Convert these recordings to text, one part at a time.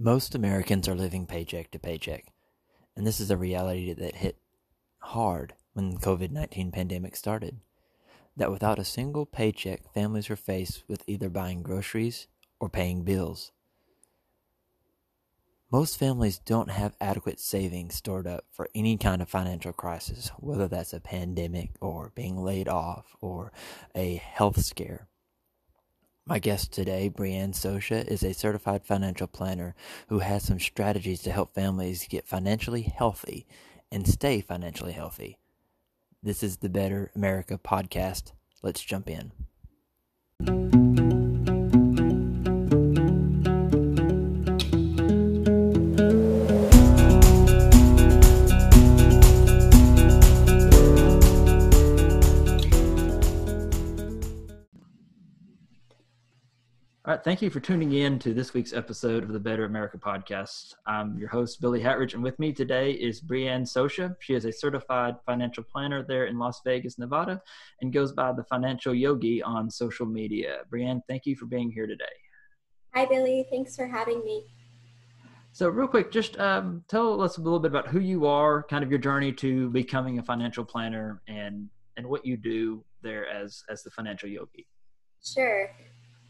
Most Americans are living paycheck to paycheck, and this is a reality that hit hard when the COVID-19 pandemic started, that without a single paycheck, families were faced with either buying groceries or paying bills. Most families don't have adequate savings stored up for any kind of financial crisis, whether that's a pandemic or being laid off or a health scare. My guest today, Brianne Socha, is a certified financial planner who has some strategies to help families get financially healthy and stay financially healthy. This is the Better America Podcast. Let's jump in. All right, thank you for tuning in to this week's episode of the Better America Podcast. I'm your host, Billy Hatridge, and with me today is Brianne Socha. She is a certified financial planner there in Las Vegas, Nevada, and goes by the Financial Yogi on social media. Brianne, thank you for being here today. Hi, Billy. Thanks for having me. So real quick, just tell us a little bit about who you are, kind of your journey to becoming a financial planner, and what you do there as the Financial Yogi. Sure.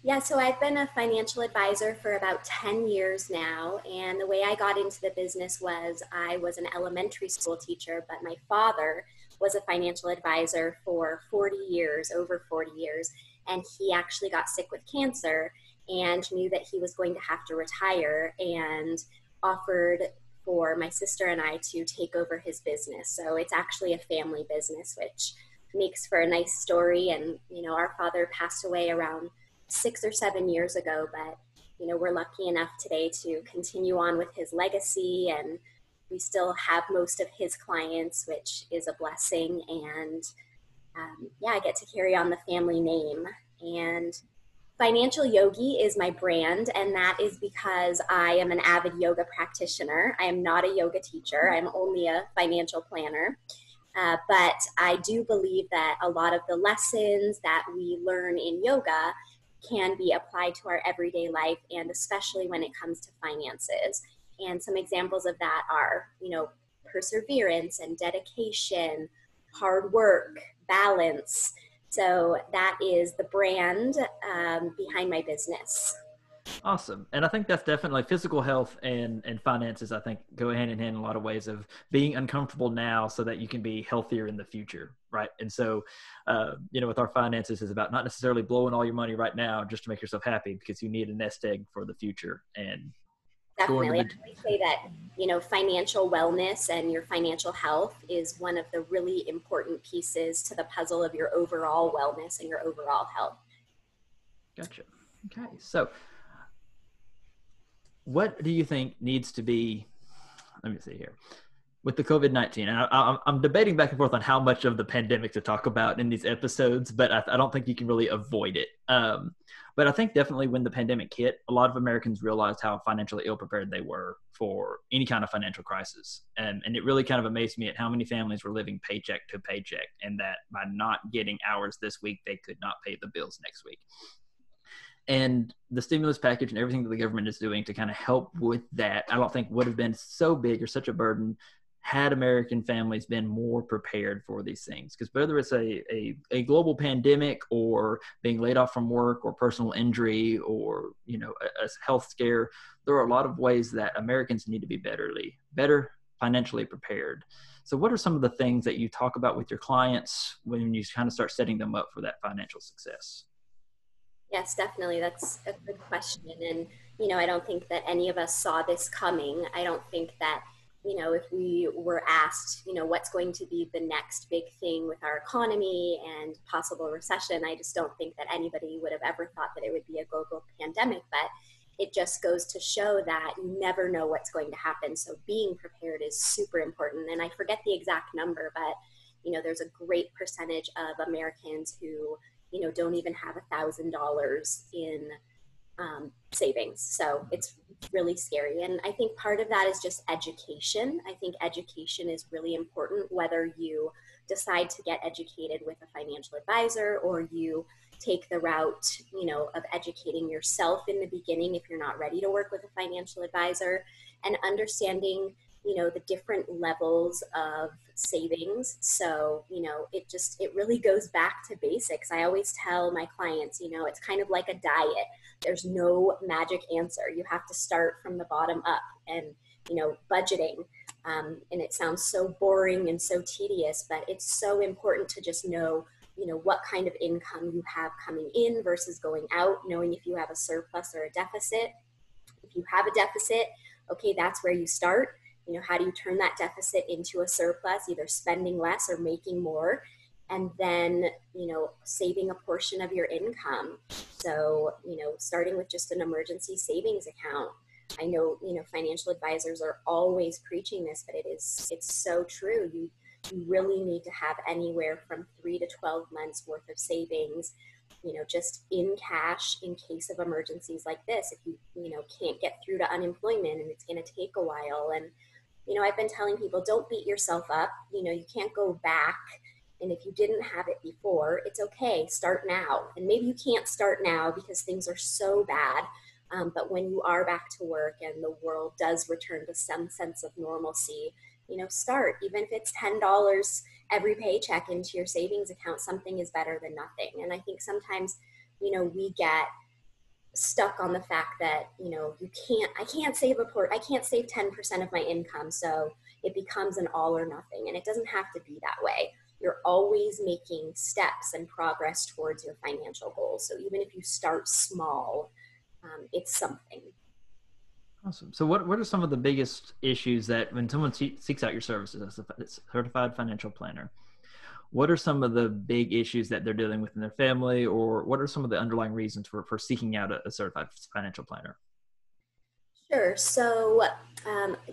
Yeah, so I've been a financial advisor for about 10 years now, and the way I got into the business was I was an elementary school teacher, but my father was a financial advisor for 40 years, over 40 years, and he actually got sick with cancer and knew that he was going to have to retire and offered for my sister and I to take over his business. So it's actually a family business, which makes for a nice story, and you know, our father passed away around 6 or 7 years ago, but you know, we're lucky enough today to continue on with his legacy, and we still have most of his clients, which is a blessing. And yeah, I get to carry on the family name. And Financial Yogi is my brand, and that is because I am an avid yoga practitioner. I am not a yoga teacher. I'm only a financial planner. But I do believe that a lot of the lessons that we learn in yoga can be applied to our everyday life, and especially when it comes to finances. And some examples of that are, you know, perseverance and dedication, hard work, balance. So that is the brand behind my business. Awesome. And I think that's definitely physical health and finances, I think, go hand in hand in a lot of ways of being uncomfortable now so that you can be healthier in the future, right? And so, you know, with our finances is about not necessarily blowing all your money right now just to make yourself happy, because you need a nest egg for the future. And definitely, I always say that, you know, financial wellness and your financial health is one of the really important pieces to the puzzle of your overall wellness and your overall health. Gotcha. Okay. So, what do you think needs to be, let me see here, with the COVID-19? And I'm debating back and forth on how much of the pandemic to talk about in these episodes, but I don't think you can really avoid it. But I think definitely when the pandemic hit, a lot of Americans realized how financially ill-prepared they were for any kind of financial crisis. And it really kind of amazed me at how many families were living paycheck to paycheck, and that by not getting hours this week, they could not pay the bills next week. And the stimulus package and everything that the government is doing to kind of help with that, I don't think would have been so big or such a burden had American families been more prepared for these things. Because whether it's a global pandemic or being laid off from work or personal injury or, you know, a health scare, there are a lot of ways that Americans need to be better financially prepared. So what are some of the things that you talk about with your clients when you kind of start setting them up for that financial success? Yes, definitely. That's a good question. And, you know, I don't think that any of us saw this coming. I don't think that, you know, if we were asked, you know, what's going to be the next big thing with our economy and possible recession, I just don't think that anybody would have ever thought that it would be a global pandemic. But it just goes to show that you never know what's going to happen. So being prepared is super important. And I forget the exact number, but, you know, there's a great percentage of Americans who, you know, don't even have $1,000 in savings. So it's really scary. And I think part of that is just education. I think education is really important, whether you decide to get educated with a financial advisor or you take the route, you know, of educating yourself in the beginning if you're not ready to work with a financial advisor, and understanding, you know, the different levels of savings. So, you know, it really goes back to basics. I always tell my clients, you know, it's kind of like a diet. There's no magic answer. You have to start from the bottom up, and, you know, budgeting. And it sounds so boring and so tedious, but it's so important to just know, you know, what kind of income you have coming in versus going out, knowing if you have a surplus or a deficit. If you have a deficit, okay, that's where you start. You know, how do you turn that deficit into a surplus, either spending less or making more, and then, you know, saving a portion of your income. So, you know, starting with just an emergency savings account. I know, you know, financial advisors are always preaching this, but it's so true. You really need to have anywhere from 3 to 12 months worth of savings, you know, just in cash in case of emergencies like this. If you know, can't get through to unemployment, and it's going to take a while. And, you know, I've been telling people, don't beat yourself up. You know, you can't go back. And if you didn't have it before, it's okay. Start now. And maybe you can't start now because things are so bad. But when you are back to work and the world does return to some sense of normalcy, you know, start. Even if it's $10 every paycheck into your savings account, something is better than nothing. And I think sometimes, you know, we get stuck on the fact that, you know, I can't save 10% of my income. So it becomes an all or nothing. And it doesn't have to be that way. You're always making steps and progress towards your financial goals. So even if you start small, it's something. Awesome. So what are some of the biggest issues that when someone seeks out your services as a certified financial planner, what are some of the big issues that they're dealing with in their family, or what are some of the underlying reasons for seeking out a certified financial planner? Sure. So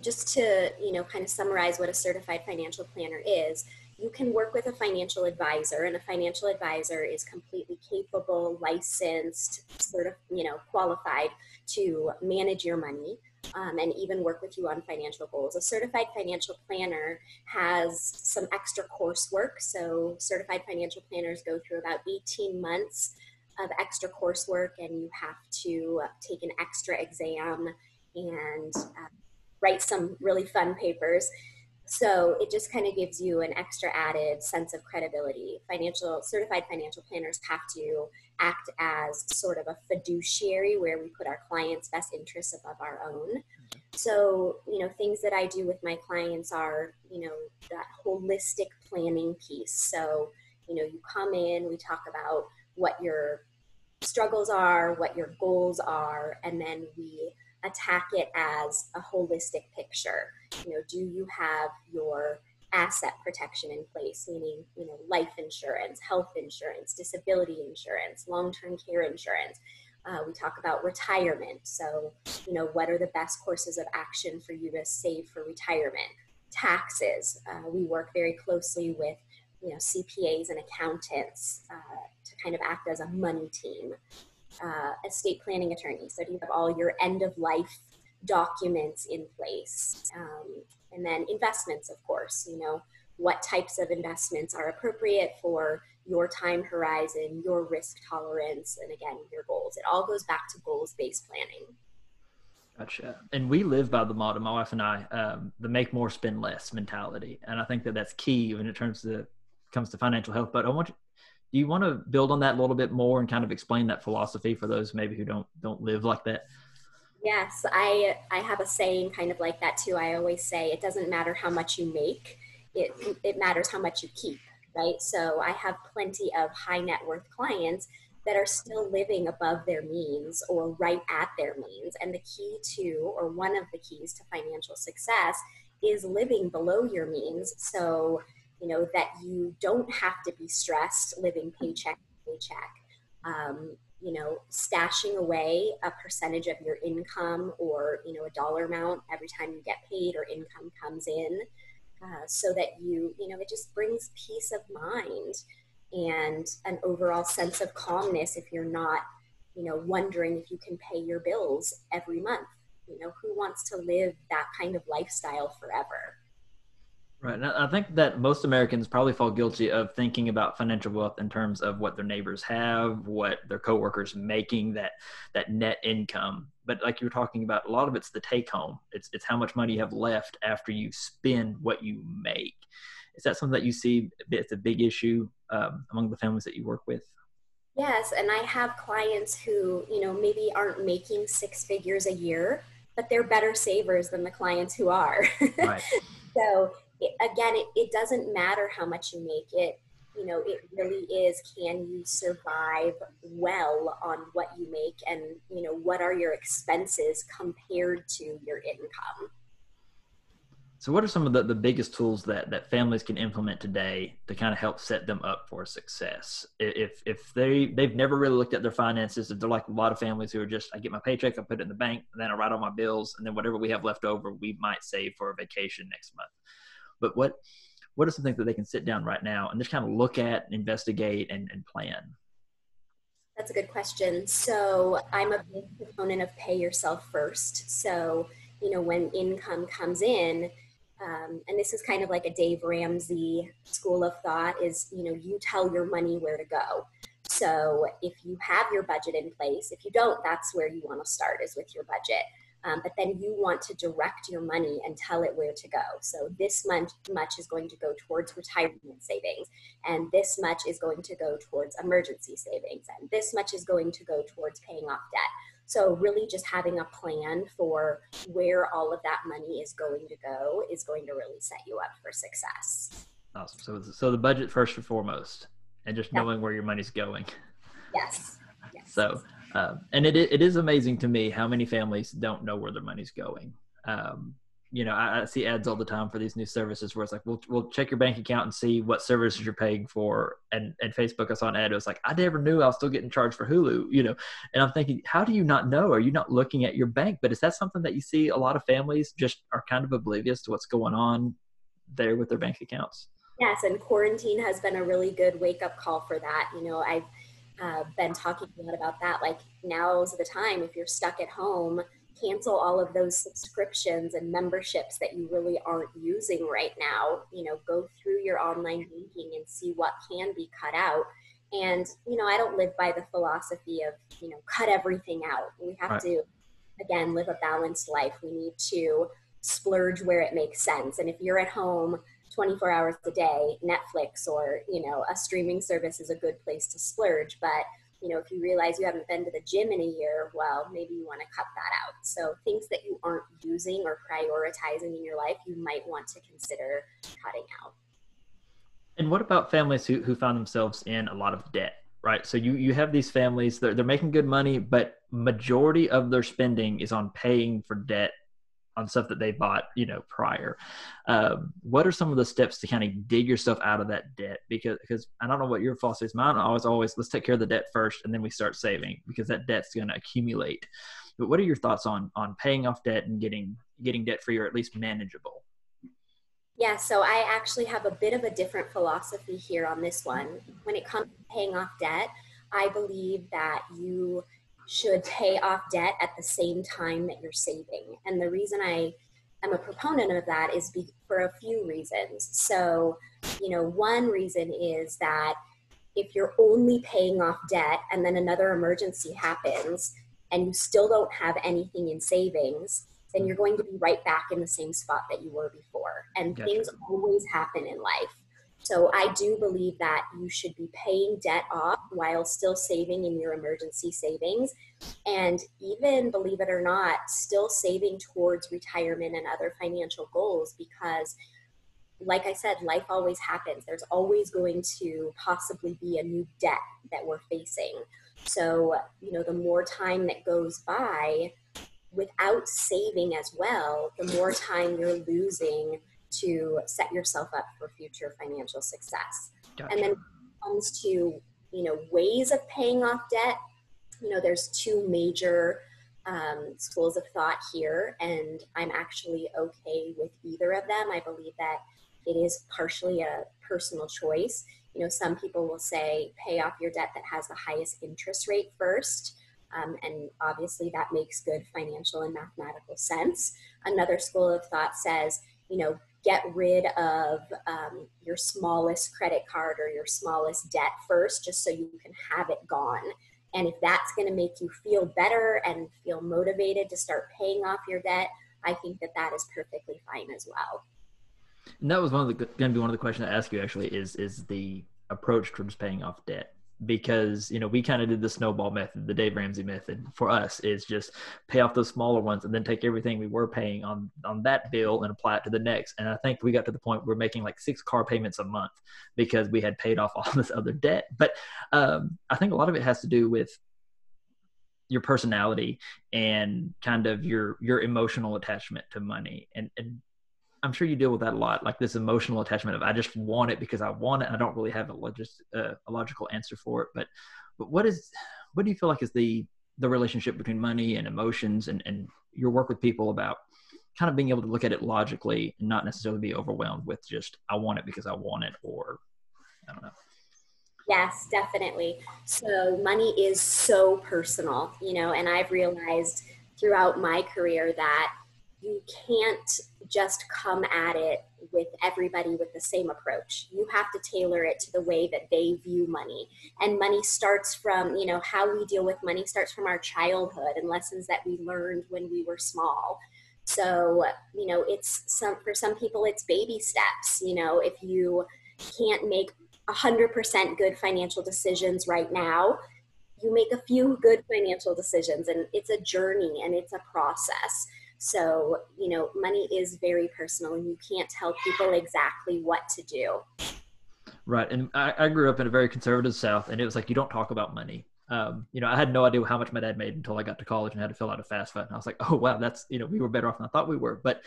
just to, you know, kind of summarize what a certified financial planner is, you can work with a financial advisor, and a financial advisor is completely capable, licensed, sort of, you know, qualified to manage your money and even work with you on financial goals. A certified financial planner has some extra coursework. So certified financial planners go through about 18 months of extra coursework, and you have to take an extra exam and write some really fun papers. So it just kind of gives you an extra added sense of credibility. Certified financial planners have to act as sort of a fiduciary, where we put our clients' best interests above our own. So, you know, things that I do with my clients are, you know, that holistic planning piece. So, you know, you come in, we talk about what your struggles are, what your goals are, and then we attack it as a holistic picture. You know, do you have your asset protection in place, meaning, you know, life insurance, health insurance, disability insurance, long-term care insurance. We talk about retirement. So, you know, what are the best courses of action for you to save for retirement? Taxes. We work very closely with, you know, CPAs and accountants to kind of act as a money team. Estate planning attorney. So do you have all your end of life documents in place? And then investments, of course, you know, what types of investments are appropriate for your time horizon, your risk tolerance, and again, your goals. It all goes back to goals-based planning. Gotcha. And we live by the motto, my wife and I, the make more, spend less mentality. And I think that that's key when it comes to financial health. But do you want to build on that a little bit more and kind of explain that philosophy for those maybe who don't live like that? Yes, I have a saying kind of like that too. I always say it doesn't matter how much you make, it matters how much you keep, right? So I have plenty of high net worth clients that are still living above their means or right at their means. And the key to, or one of the keys to financial success is living below your means. So, you know, that you don't have to be stressed living paycheck to paycheck. You know, stashing away a percentage of your income, or, you know, a dollar amount every time you get paid or income comes in, so that you know, it just brings peace of mind and an overall sense of calmness if you're not, you know, wondering if you can pay your bills every month. You know, who wants to live that kind of lifestyle forever? Right. And I think that most Americans probably fall guilty of thinking about financial wealth in terms of what their neighbors have, what their coworkers making, that net income. But like you were talking about, a lot of it's the take home. It's how much money you have left after you spend what you make. Is that something that you see as a big issue among the families that you work with? Yes. And I have clients who, maybe aren't making six figures a year, but they're better savers than the clients who are. Right. So it doesn't matter how much you make it. It really is, can you survive well on what you make, and, what are your expenses compared to your income? So what are some of the biggest tools that families can implement today to kind of help set them up for success? If they've never really looked at their finances, if they're like a lot of families who are just, I get my paycheck, I put it in the bank, and then I write all my bills, and then whatever we have left over, we might save for a vacation next month. But what are some things that they can sit down right now and just kind of look at, investigate, and plan? That's a good question. So I'm a big proponent of pay yourself first. So, when income comes in, and this is kind of like a Dave Ramsey school of thought, is, you tell your money where to go. So if you have your budget in place, if you don't, that's where you want to start, is with your budget. But then you want to direct your money and tell it where to go. So this much is going to go towards retirement savings, and this much is going to go towards emergency savings, and this much is going to go towards paying off debt. So really just having a plan for where all of that money is going to go is going to really set you up for success. Awesome. So the budget first and foremost, and just knowing where your money's going. Yes. Yes. So, and it is amazing to me how many families don't know where their money's going. I see ads all the time for these new services where it's like, we'll check your bank account and see what services you're paying for. And Facebook, I saw an ad. It was like, I never knew I was still getting charged for Hulu, and I'm thinking, how do you not know? Are you not looking at your bank? But is that something that you see a lot of families just are kind of oblivious to what's going on there with their bank accounts? Yes. And quarantine has been a really good wake up call for that. I've been talking a lot about that. Like, now's the time. If you're stuck at home, cancel all of those subscriptions and memberships that you really aren't using right now. Go through your online banking and see what can be cut out. And, I don't live by the philosophy of, cut everything out. We have to, again, live a balanced life. We need to splurge where it makes sense. And if you're at home 24 hours a day, Netflix or, a streaming service is a good place to splurge. But if you realize you haven't been to the gym in a year, well, maybe you want to cut that out. So things that you aren't using or prioritizing in your life, you might want to consider cutting out. And what about families who find themselves in a lot of debt, right? So you have these families, they're making good money, but majority of their spending is on paying for debt on stuff that they bought, prior. What are some of the steps to kind of dig yourself out of that debt? Because I don't know what your philosophy is. Mine always, let's take care of the debt first, and then we start saving, because that debt's going to accumulate. But what are your thoughts on paying off debt and getting debt free, or at least manageable? Yeah, so I actually have a bit of a different philosophy here on this one. When it comes to paying off debt, I believe that you should pay off debt at the same time that you're saving. And the reason I am a proponent of that is for a few reasons. So, one reason is that if you're only paying off debt and then another emergency happens and you still don't have anything in savings, then you're going to be right back in the same spot that you were before. And things always happen in life. So I do believe that you should be paying debt off while still saving in your emergency savings, and even, believe it or not, still saving towards retirement and other financial goals, because, like I said, life always happens. There's always going to possibly be a new debt that we're facing. So, the more time that goes by without saving as well, the more time you're losing to set yourself up for future financial success. Gotcha. And then when it comes to, ways of paying off debt, there's two major schools of thought here, and I'm actually okay with either of them. I believe that it is partially a personal choice. Some people will say, pay off your debt that has the highest interest rate first. And obviously that makes good financial and mathematical sense. Another school of thought says, get rid of your smallest credit card or your smallest debt first, just so you can have it gone. And if that's going to make you feel better and feel motivated to start paying off your debt, I think that that is perfectly fine as well. And that was going to be one of the questions I asked you, actually, is the approach towards paying off debt. Because, you know, we kind of did the snowball method, the Dave Ramsey method for us, is just pay off those smaller ones and then take everything we were paying on that bill and apply it to the next. And I think we got to the point where we're making like 6 car payments a month because we had paid off all this other debt. But I think a lot of it has to do with your personality and kind of your emotional attachment to money. And I'm sure you deal with that a lot, like this emotional attachment of I just want it because I want it. I don't really have a logical answer for it, but what do you feel like is the relationship between money and emotions and your work with people about kind of being able to look at it logically and not necessarily be overwhelmed with just I want it because I want it, or I don't know. Yes, definitely. So money is so personal, you know, and I've realized throughout my career that you can't just come at it with everybody with the same approach. You have to tailor it to the way that they view money. And money starts from, you know, how we deal with money starts from our childhood and lessons that we learned when we were small. So, you know, for some people, it's baby steps. You know, if you can't make 100% good financial decisions right now, you make a few good financial decisions, and it's a journey and it's a process. So, you know, money is very personal and you can't tell people exactly what to do. Right. And I grew up in a very conservative South, and it was like, you don't talk about money. You know, I had no idea how much my dad made until I got to college and had to fill out a FAFSA. And I was like, oh, wow, that's, you know, we were better off than I thought we were. But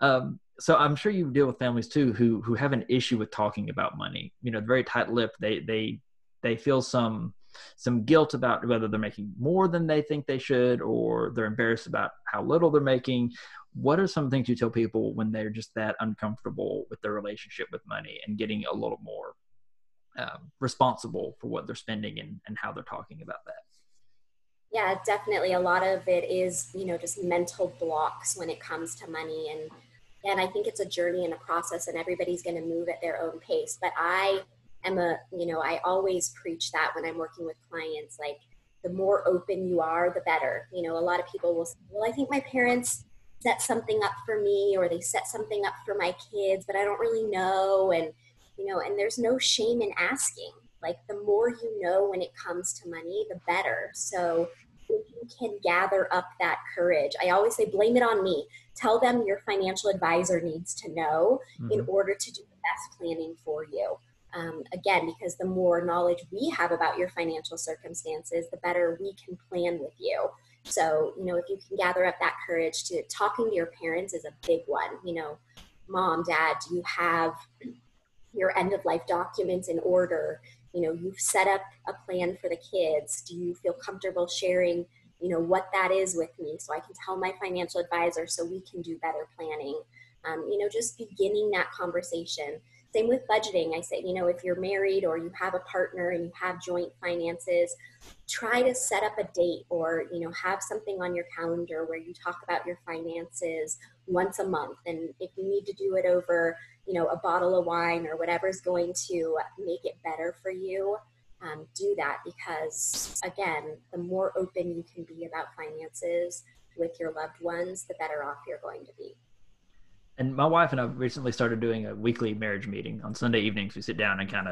so I'm sure you deal with families too, who have an issue with talking about money, you know, very tight-lipped. They feel some guilt about whether they're making more than they think they should, or they're embarrassed about how little they're making. What are some things you tell people when they're just that uncomfortable with their relationship with money and getting a little more responsible for what they're spending and how they're talking about that? Yeah, definitely. A lot of it is, you know, just mental blocks when it comes to money. And I think it's a journey and a process, and everybody's going to move at their own pace. But I always preach that when I'm working with clients, like the more open you are, the better. You know, a lot of people will say, well, I think my parents set something up for me, or they set something up for my kids, but I don't really know. And, you know, and there's no shame in asking. Like the more you know when it comes to money, the better. So if you can gather up that courage, I always say, blame it on me. Tell them your financial advisor needs to know in order to do the best planning for you. Again, because the more knowledge we have about your financial circumstances, the better we can plan with you. So, you know, if you can gather up that courage to talking to your parents is a big one. You know, mom, dad, do you have your end of life documents in order? You know, you've set up a plan for the kids. Do you feel comfortable sharing, you know, what that is with me so I can tell my financial advisor so we can do better planning? You know, just beginning that conversation. Same with budgeting. I say, you know, if you're married or you have a partner and you have joint finances, try to set up a date or, you know, have something on your calendar where you talk about your finances once a month. And if you need to do it over, you know, a bottle of wine or whatever's going to make it better for you, do that. Because again, the more open you can be about finances with your loved ones, the better off you're going to be. And my wife and I recently started doing a weekly marriage meeting on Sunday evenings. We sit down and kind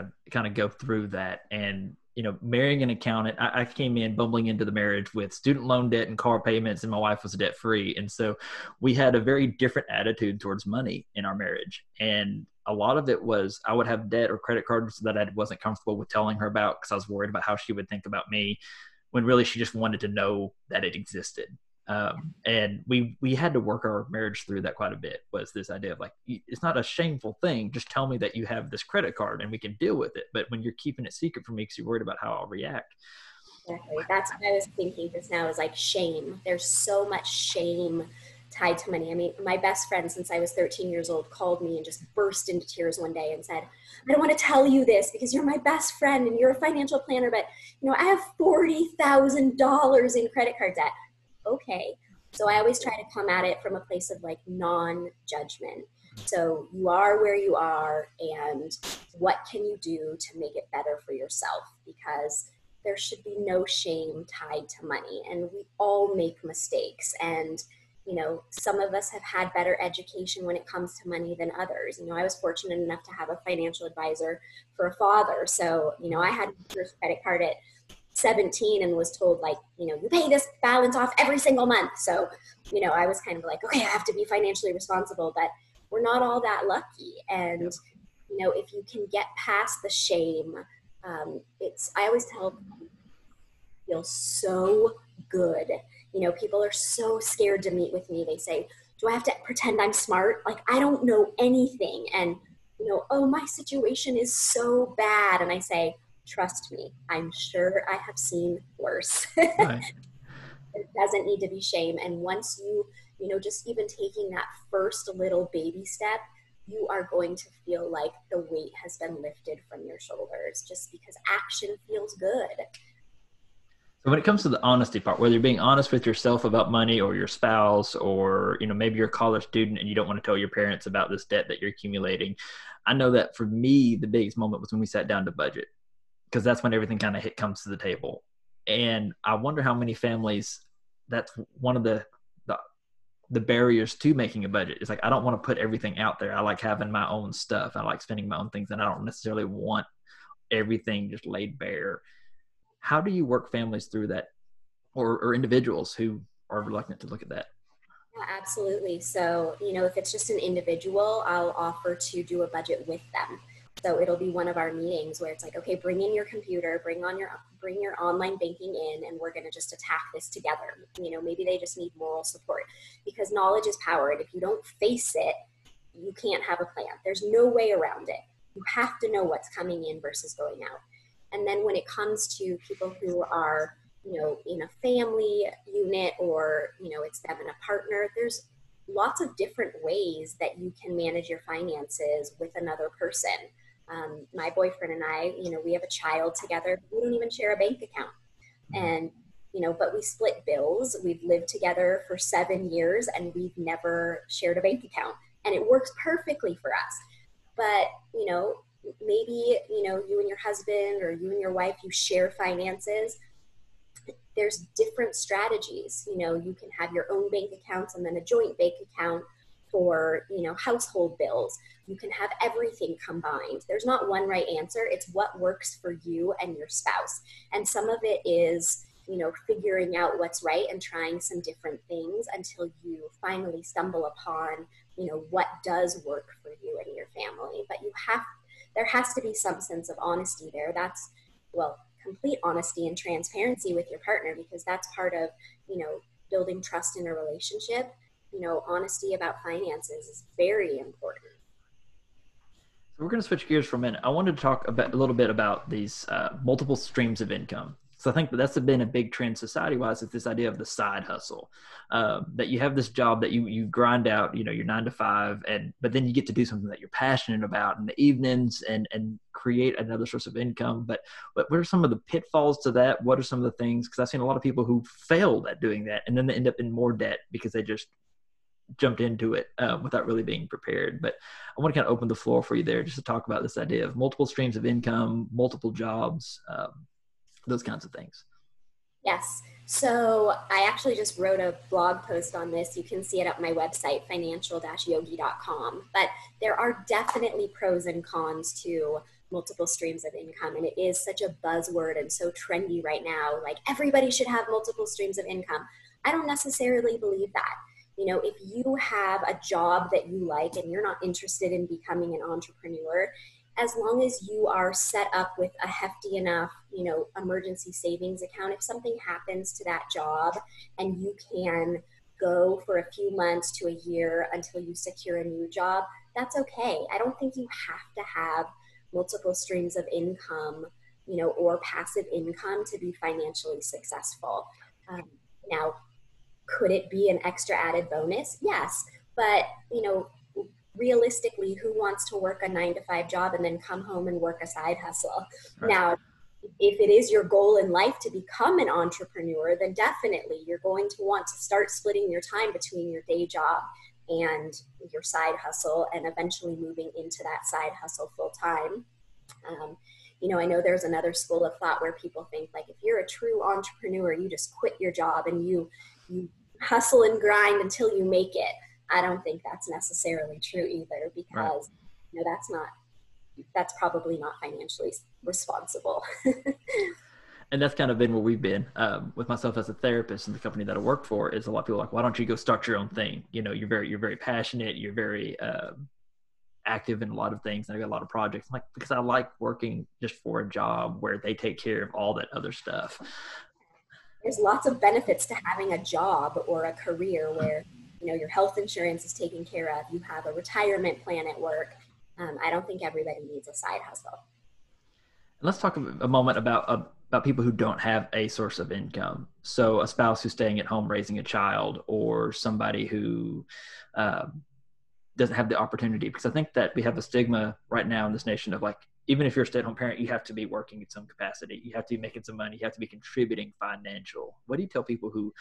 of go through that. And, you know, marrying an accountant, I came in bumbling into the marriage with student loan debt and car payments, and my wife was debt free. And so we had a very different attitude towards money in our marriage. And a lot of it was I would have debt or credit cards that I wasn't comfortable with telling her about because I was worried about how she would think about me, when really she just wanted to know that it existed. And we had to work our marriage through that quite a bit, was this idea of like, it's not a shameful thing. Just tell me that you have this credit card and we can deal with it. But when you're keeping it secret from me because you're worried about how I'll react. Exactly. That's what I was thinking just now, is like shame. There's so much shame tied to money. I mean, my best friend since I was 13 years old called me and just burst into tears one day and said, I don't want to tell you this because you're my best friend and you're a financial planner, but you know, I have $40,000 in credit card debt. Okay. So I always try to come at it from a place of like non-judgment. So you are where you are, and what can you do to make it better for yourself? Because there should be no shame tied to money, and we all make mistakes. And, you know, some of us have had better education when it comes to money than others. You know, I was fortunate enough to have a financial advisor for a father. So, you know, I had my first credit card at 17 and was told, like, you know, you pay this balance off every single month. So, you know, I was kind of like, okay, I have to be financially responsible, but we're not all that lucky. And, you know, if you can get past the shame, I always tell them, feel so good. You know, people are so scared to meet with me. They say, do I have to pretend I'm smart? Like, I don't know anything. And, you know, oh, my situation is so bad. And I say, trust me, I'm sure I have seen worse. Right. It doesn't need to be shame. And once you know, just even taking that first little baby step, you are going to feel like the weight has been lifted from your shoulders, just because action feels good. So when it comes to the honesty part, whether you're being honest with yourself about money or your spouse, or, you know, maybe you're a college student and you don't want to tell your parents about this debt that you're accumulating. I know that for me, the biggest moment was when we sat down to budget, because that's when everything kind of comes to the table. And I wonder how many families, that's one of the barriers to making a budget. It's like, I don't want to put everything out there. I like having my own stuff. I like spending my own things, and I don't necessarily want everything just laid bare. How do you work families through that, or individuals who are reluctant to look at that? Yeah, absolutely. So, you know, if it's just an individual, I'll offer to do a budget with them. So it'll be one of our meetings where it's like, okay, bring in your computer, bring your online banking in, and we're going to just attack this together. You know, maybe they just need moral support, because knowledge is power. And if you don't face it, you can't have a plan. There's no way around it. You have to know what's coming in versus going out. And then when it comes to people who are, you know, in a family unit, or, you know, it's them and a partner, there's lots of different ways that you can manage your finances with another person. My boyfriend and I, you know, we have a child together. We don't even share a bank account. And, you know, but we split bills. We've lived together for 7 years and we've never shared a bank account. And it works perfectly for us. But, you know, maybe, you know, you and your husband, or you and your wife, you share finances. There's different strategies. You know, you can have your own bank accounts and then a joint bank account for, you know, household bills. You can have everything combined. There's not one right answer. It's what works for you and your spouse. And some of it is, you know, figuring out what's right and trying some different things until you finally stumble upon, you know, what does work for you and your family. But there has to be some sense of honesty there. That's, well, complete honesty and transparency with your partner, because that's part of, you know, building trust in a relationship. You know, honesty about finances is very important. So we're going to switch gears for a minute. I wanted to talk a little bit about these multiple streams of income. So I think that's been a big trend society-wise, is this idea of the side hustle, that you have this job that you grind out, you know, your 9 to 5, but then you get to do something that you're passionate about in the evenings and create another source of income. But what are some of the pitfalls to that? What are some of the things? Because I've seen a lot of people who failed at doing that, and then they end up in more debt because they just jumped into it without really being prepared. But I want to kind of open the floor for you there just to talk about this idea of multiple streams of income, multiple jobs, those kinds of things. Yes. So I actually just wrote a blog post on this. You can see it at my website, financial-yogi.com. But there are definitely pros and cons to multiple streams of income. And it is such a buzzword and so trendy right now. Like, everybody should have multiple streams of income. I don't necessarily believe that. You know, if you have a job that you like and you're not interested in becoming an entrepreneur, as long as you are set up with a hefty enough, you know, emergency savings account, if something happens to that job and you can go for a few months to a year until you secure a new job, that's okay. I don't think you have to have multiple streams of income, you know, or passive income to be financially successful. Now, could it be an extra added bonus? Yes. But, you know, realistically, who wants to work a 9 to 5 job and then come home and work a side hustle? Right. Now, if it is your goal in life to become an entrepreneur, then definitely you're going to want to start splitting your time between your day job and your side hustle, and eventually moving into that side hustle full time. I know there's another school of thought where people think, like, if you're a true entrepreneur, you just quit your job and you hustle and grind until you make it. I don't think that's necessarily true either, because that's probably not financially responsible. And that's kind of been where we've been with myself as a therapist, and the company that I work for is a lot of people are like, why don't you go start your own thing? You know, you're very passionate. You're very active in a lot of things. And I got a lot of projects. I'm like, because I like working just for a job where they take care of all that other stuff. There's lots of benefits to having a job or a career where, your health insurance is taken care of. You have a retirement plan at work. I don't think everybody needs a side hustle. Let's talk a moment about people who don't have a source of income. So a spouse who's staying at home raising a child, or somebody who doesn't have the opportunity, because I think that we have a stigma right now in this nation of, like, even if you're a stay-at-home parent, you have to be working in some capacity. You have to be making some money. You have to be contributing financial. What do you tell people who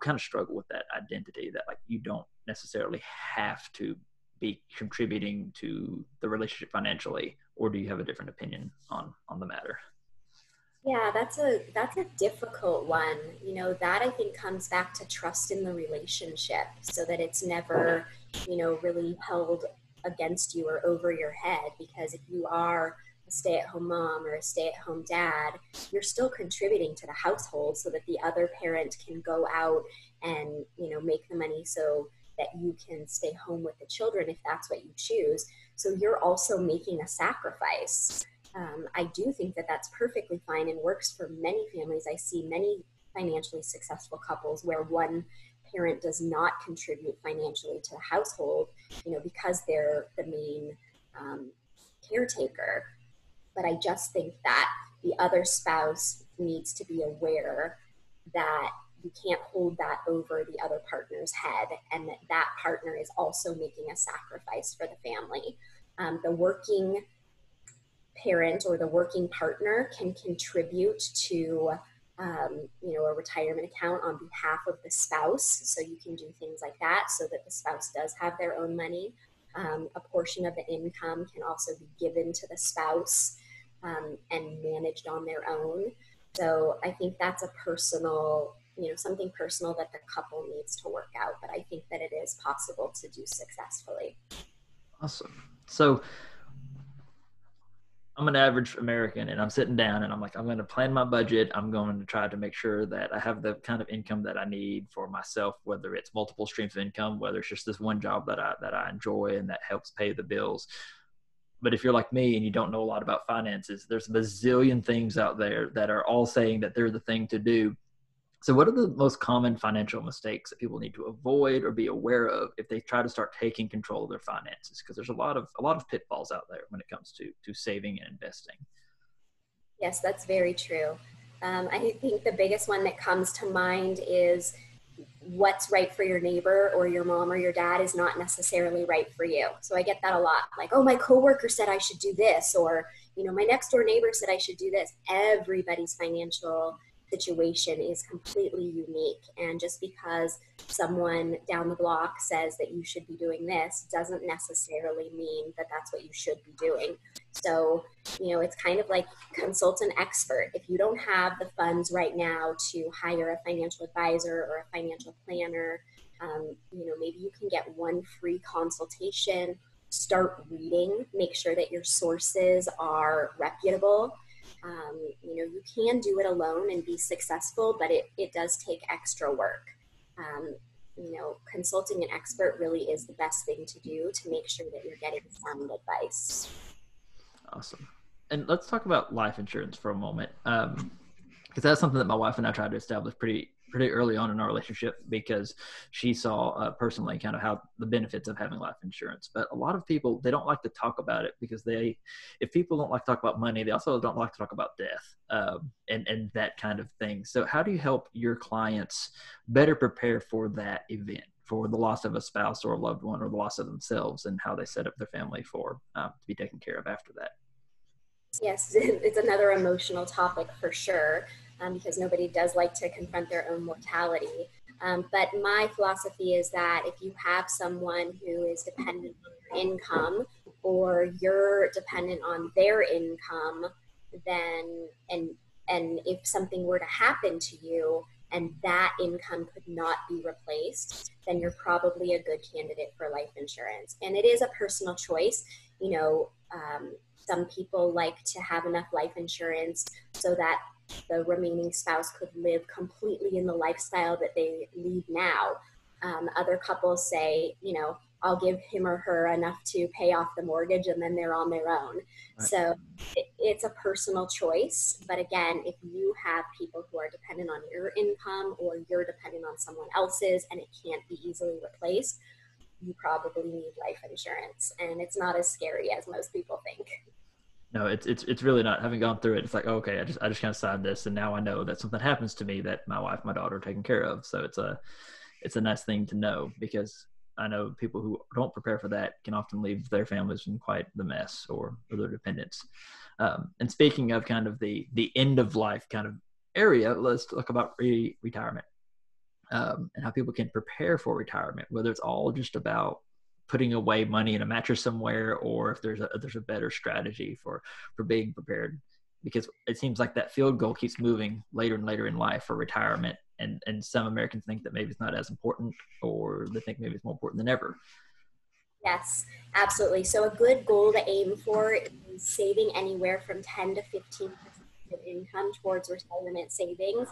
kind of struggle with that identity, that, like, you don't necessarily have to be contributing to the relationship financially? Or do you have a different opinion on the matter? Yeah, that's a difficult one. That I think comes back to trust in the relationship, so that it's never, really held against you or over your head. Because if you are a stay-at-home mom or a stay-at-home dad, you're still contributing to the household so that the other parent can go out and, make the money so that you can stay home with the children if that's what you choose. So you're also making a sacrifice. I do think that that's perfectly fine and works for many families. I see many financially successful couples where one parent does not contribute financially to the household, because they're the main caretaker. But I just think that the other spouse needs to be aware that you can't hold that over the other partner's head, and that partner is also making a sacrifice for the family. The working parent or the working partner can contribute to, a retirement account on behalf of the spouse. So you can do things like that so that the spouse does have their own money. A portion of the income can also be given to the spouse and managed on their own. So I think that's a personal, something personal that the couple needs to work out. But I think that it is possible to do successfully. Awesome. So I'm an average American, and I'm sitting down and I'm like, I'm going to plan my budget. I'm going to try to make sure that I have the kind of income that I need for myself, whether it's multiple streams of income, whether it's just this one job that I enjoy and that helps pay the bills. But if you're like me and you don't know a lot about finances, there's a bazillion things out there that are all saying that they're the thing to do. So what are the most common financial mistakes that people need to avoid or be aware of if they try to start taking control of their finances? Because there's a lot of pitfalls out there when it comes to saving and investing. Yes, that's very true. I think the biggest one that comes to mind is what's right for your neighbor or your mom or your dad is not necessarily right for you. So I get that a lot. Like, oh, my coworker said I should do this, or, my next door neighbor said I should do this. Everybody's financial situation is completely unique, and just because someone down the block says that you should be doing this doesn't necessarily mean that that's what you should be doing. So, it's kind of like consult an expert. If you don't have the funds right now to hire a financial advisor or a financial planner, maybe you can get one free consultation. Start reading, make sure that your sources are reputable. You can do it alone and be successful, but it does take extra work. Consulting an expert really is the best thing to do to make sure that you're getting sound advice. Awesome. And let's talk about life insurance for a moment. Because that's something that my wife and I tried to establish pretty early on in our relationship, because she saw personally kind of how the benefits of having life insurance. But a lot of people, they don't like to talk about it, because if people don't like to talk about money, they also don't like to talk about death and that kind of thing. So how do you help your clients better prepare for that event, for the loss of a spouse or a loved one, or the loss of themselves, and how they set up their family for to be taken care of after that? Yes, it's another emotional topic for sure. Because nobody does like to confront their own mortality. But my philosophy is that if you have someone who is dependent on your income or you're dependent on their income, then and if something were to happen to you and that income could not be replaced, then you're probably a good candidate for life insurance. And it is a personal choice. You know, some people like to have enough life insurance so that the remaining spouse could live completely in the lifestyle that they lead now. Other couples say, you know, I'll give him or her enough to pay off the mortgage and then they're on their own. Right. So it's a personal choice. But again, if you have people who are dependent on your income or you're dependent on someone else's and it can't be easily replaced, you probably need life insurance. And it's not as scary as most people think. No, it's really not. Having gone through it, it's like, okay, I just kind of signed this. And now I know that something happens to me that my wife, my daughter are taken care of. So it's a nice thing to know, because I know people who don't prepare for that can often leave their families in quite the mess or their dependents. And speaking of kind of the end of life kind of area, let's talk about retirement and how people can prepare for retirement, whether it's all just about putting away money in a mattress somewhere, or if there's a better strategy for being prepared, because it seems like that field goal keeps moving later and later in life for retirement. And some Americans think that maybe it's not as important, or they think maybe it's more important than ever. Yes, absolutely. So a good goal to aim for is saving anywhere from 10 to 15% of income towards retirement savings.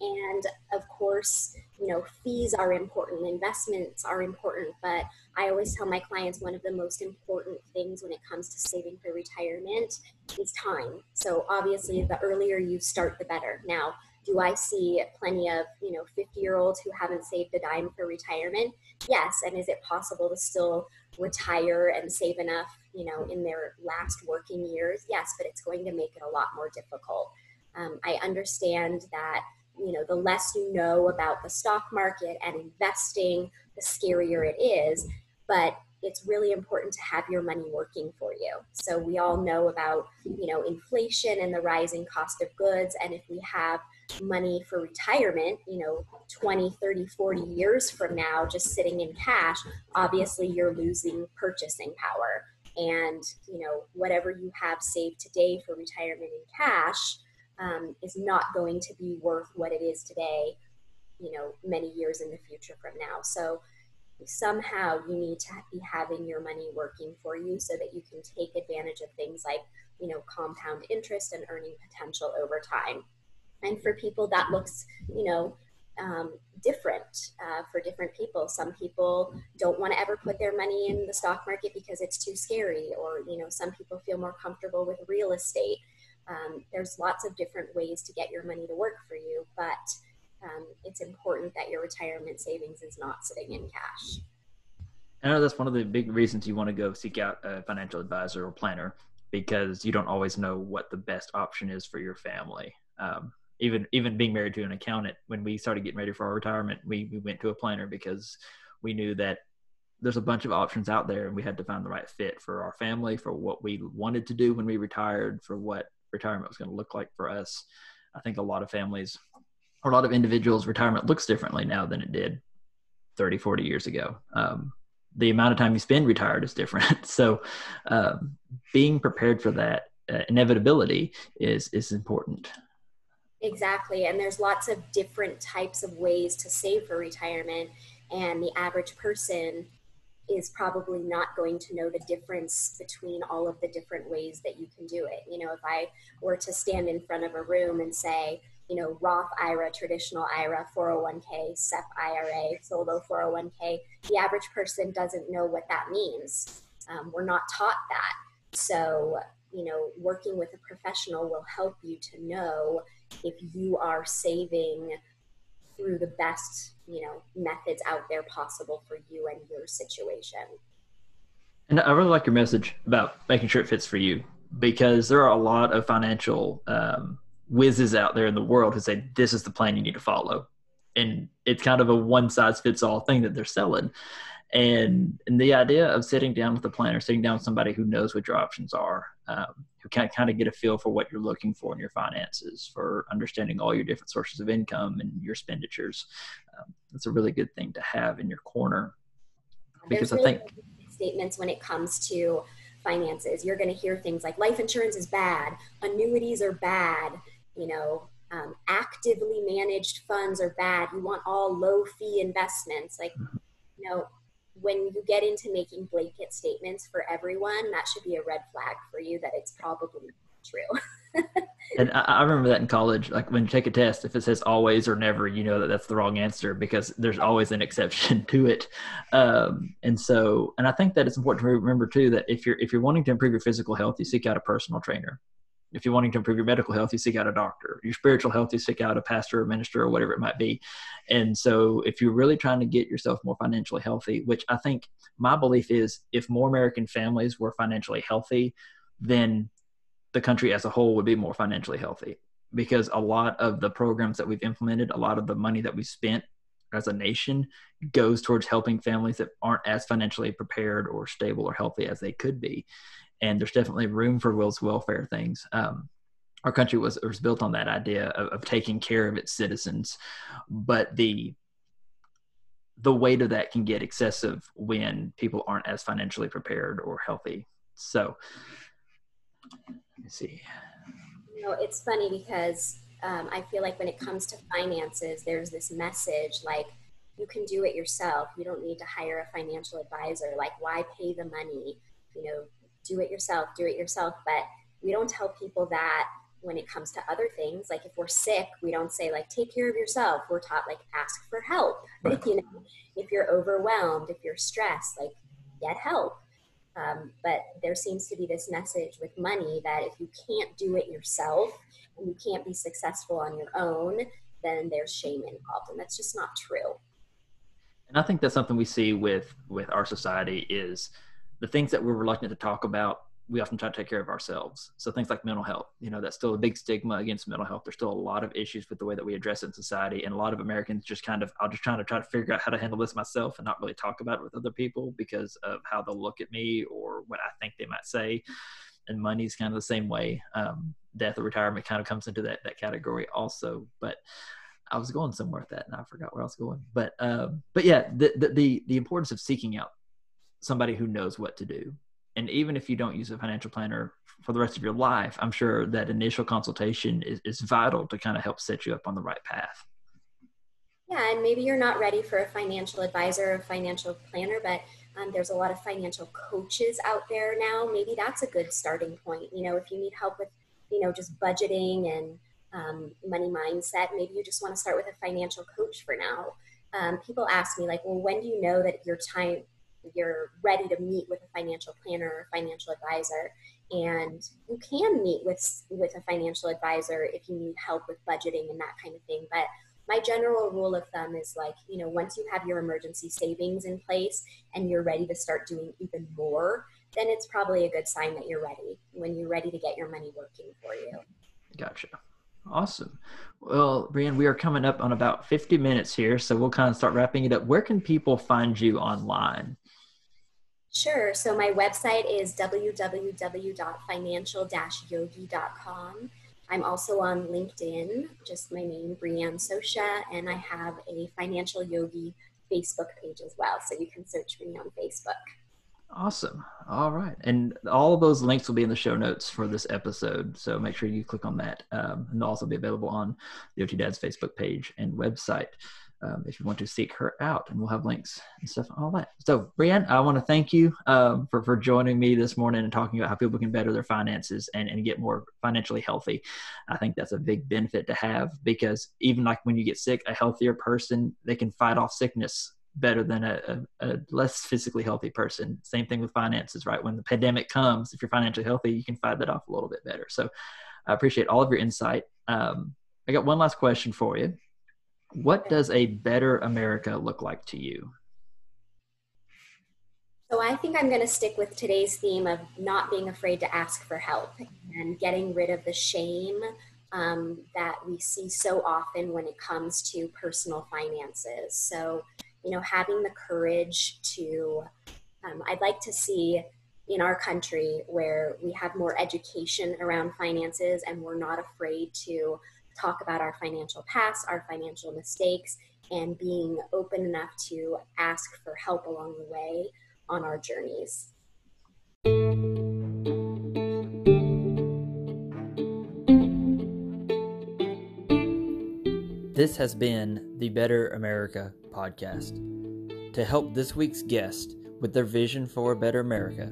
And of course, you know, fees are important, investments are important, but I always tell my clients one of the most important things when it comes to saving for retirement is time. So obviously the earlier you start, the better. Now, do I see plenty of, you know, 50-year-olds who haven't saved a dime for retirement? Yes. And is it possible to still retire and save enough, you know, in their last working years? Yes, but it's going to make it a lot more difficult. I understand that, you know, the less you know about the stock market and investing, the scarier it is, but it's really important to have your money working for you. So we all know about, you know, inflation and the rising cost of goods. And if we have money for retirement, you know, 20, 30, 40 years from now, just sitting in cash, obviously you're losing purchasing power. And, you know, whatever you have saved today for retirement in cash is not going to be worth what it is today, you know, many years in the future from now. So somehow you need to be having your money working for you so that you can take advantage of things like, you know, compound interest and earning potential over time. And for people that looks, you know, different for different people. Some people don't want to ever put their money in the stock market because it's too scary, or, you know, some people feel more comfortable with real estate. There's lots of different ways to get your money to work for you, but it's important that your retirement savings is not sitting in cash. I know that's one of the big reasons you want to go seek out a financial advisor or planner, because you don't always know what the best option is for your family. Even being married to an accountant, when we started getting ready for our retirement, we went to a planner because we knew that there's a bunch of options out there and we had to find the right fit for our family, for what we wanted to do when we retired, for what retirement was going to look like for us. I think a lot of families, or a lot of individuals, retirement looks differently now than it did 30, 40 years ago. The amount of time you spend retired is different. So being prepared for that inevitability is important. Exactly. And there's lots of different types of ways to save for retirement. And the average person is probably not going to know the difference between all of the different ways that you can do it. You know, if I were to stand in front of a room and say, you know, Roth IRA, traditional IRA, 401k, SEP IRA, solo 401k, the average person doesn't know what that means. We're not taught that. So, you know, working with a professional will help you to know if you are saving through the best, you know, methods out there possible for you and your situation. And I really like your message about making sure it fits for you, because there are a lot of financial whizzes out there in the world who say, this is the plan you need to follow. And it's kind of a one size fits all thing that they're selling. And the idea of sitting down with a planner, sitting down with somebody who knows what your options are, who can kind of get a feel for what you're looking for in your finances, for understanding all your different sources of income and your expenditures, it's a really good thing to have in your corner. Because I think statements when it comes to finances, you're going to hear things like life insurance is bad, annuities are bad, you know, actively managed funds are bad. You want all low fee investments. Like, you know, when you get into making blanket statements for everyone, that should be a red flag for you that it's probably true. And I remember that in college, like when you take a test, if it says always or never, you know that that's the wrong answer because there's always an exception to it. And I think that it's important to remember too, that if you're wanting to improve your physical health, you seek out a personal trainer. If you're wanting to improve your medical health, you seek out a doctor. Your spiritual health, you seek out a pastor or minister or whatever it might be. And so if you're really trying to get yourself more financially healthy, which I think my belief is if more American families were financially healthy, then the country as a whole would be more financially healthy, because a lot of the programs that we've implemented, a lot of the money that we spent as a nation goes towards helping families that aren't as financially prepared or stable or healthy as they could be. And there's definitely room for Will's welfare things. Our country was built on that idea of taking care of its citizens, but the weight of that can get excessive when people aren't as financially prepared or healthy. So, let me see. You know, it's funny because I feel like when it comes to finances, there's this message like, you can do it yourself. You don't need to hire a financial advisor. Like, why pay the money? You know, do it yourself, do it yourself. But we don't tell people that when it comes to other things. Like if we're sick, we don't say like, take care of yourself. We're taught like, ask for help. Right. You know, if you're overwhelmed, if you're stressed, like get help. But there seems to be this message with money that if you can't do it yourself and you can't be successful on your own, then there's shame involved. And that's just not true. And I think that's something we see with our society is, the things that we're reluctant to talk about, we often try to take care of ourselves. So things like mental health, you know, that's still a big stigma against mental health. There's still a lot of issues with the way that we address it in society. And a lot of Americans just kind of, I'm just trying to figure out how to handle this myself and not really talk about it with other people because of how they'll look at me or what I think they might say. And money's kind of the same way. Death or retirement kind of comes into that category also. But I was going somewhere with that and I forgot where I was going. But yeah, the importance of seeking out somebody who knows what to do. And even if you don't use a financial planner for the rest of your life, I'm sure that initial consultation is vital to kind of help set you up on the right path. Yeah, and maybe you're not ready for a financial advisor or financial planner, but there's a lot of financial coaches out there now. Maybe that's a good starting point. You know, if you need help with, you know, just budgeting and money mindset, maybe you just want to start with a financial coach for now. People ask me like, well, when do you know that you're ready to meet with a financial planner or financial advisor? And you can meet with a financial advisor if you need help with budgeting and that kind of thing. But my general rule of thumb is like, you know, once you have your emergency savings in place and you're ready to start doing even more, then it's probably a good sign that you're ready, when you're ready to get your money working for you. Gotcha. Awesome. Well, Brianne, we are coming up on about 50 minutes here, so we'll kind of start wrapping it up. Where can people find you online? Sure. So my website is www.financial-yogi.com. I'm also on LinkedIn, just my name, Brianne Socha, and I have a Financial Yogi Facebook page as well. So you can search me on Facebook. Awesome. All right. And all of those links will be in the show notes for this episode. So make sure you click on that. And they'll also be available on the OT Dad's Facebook page and website. If you want to seek her out, and we'll have links and stuff and all that. So Brianne, I want to thank you for joining me this morning and talking about how people can better their finances and get more financially healthy. I think that's a big benefit to have, because even like when you get sick, a healthier person, they can fight off sickness better than a less physically healthy person. Same thing with finances, right? When the pandemic comes, if you're financially healthy, you can fight that off a little bit better. So I appreciate all of your insight. I got one last question for you. What does a better America look like to you? So I think I'm going to stick with today's theme of not being afraid to ask for help and getting rid of the shame that we see so often when it comes to personal finances. So, you know, having the courage to, I'd like to see in our country where we have more education around finances and we're not afraid to talk about our financial past, our financial mistakes, and being open enough to ask for help along the way on our journeys. This has been the Better America Podcast. To help this week's guest with their vision for a better America,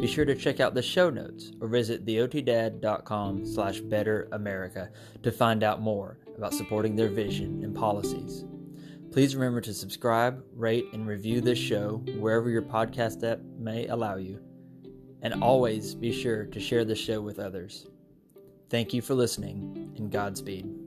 be sure to check out the show notes or visit theotdad.com/betteramerica to find out more about supporting their vision and policies. Please remember to subscribe, rate, and review this show wherever your podcast app may allow you. And always be sure to share the show with others. Thank you for listening, and Godspeed.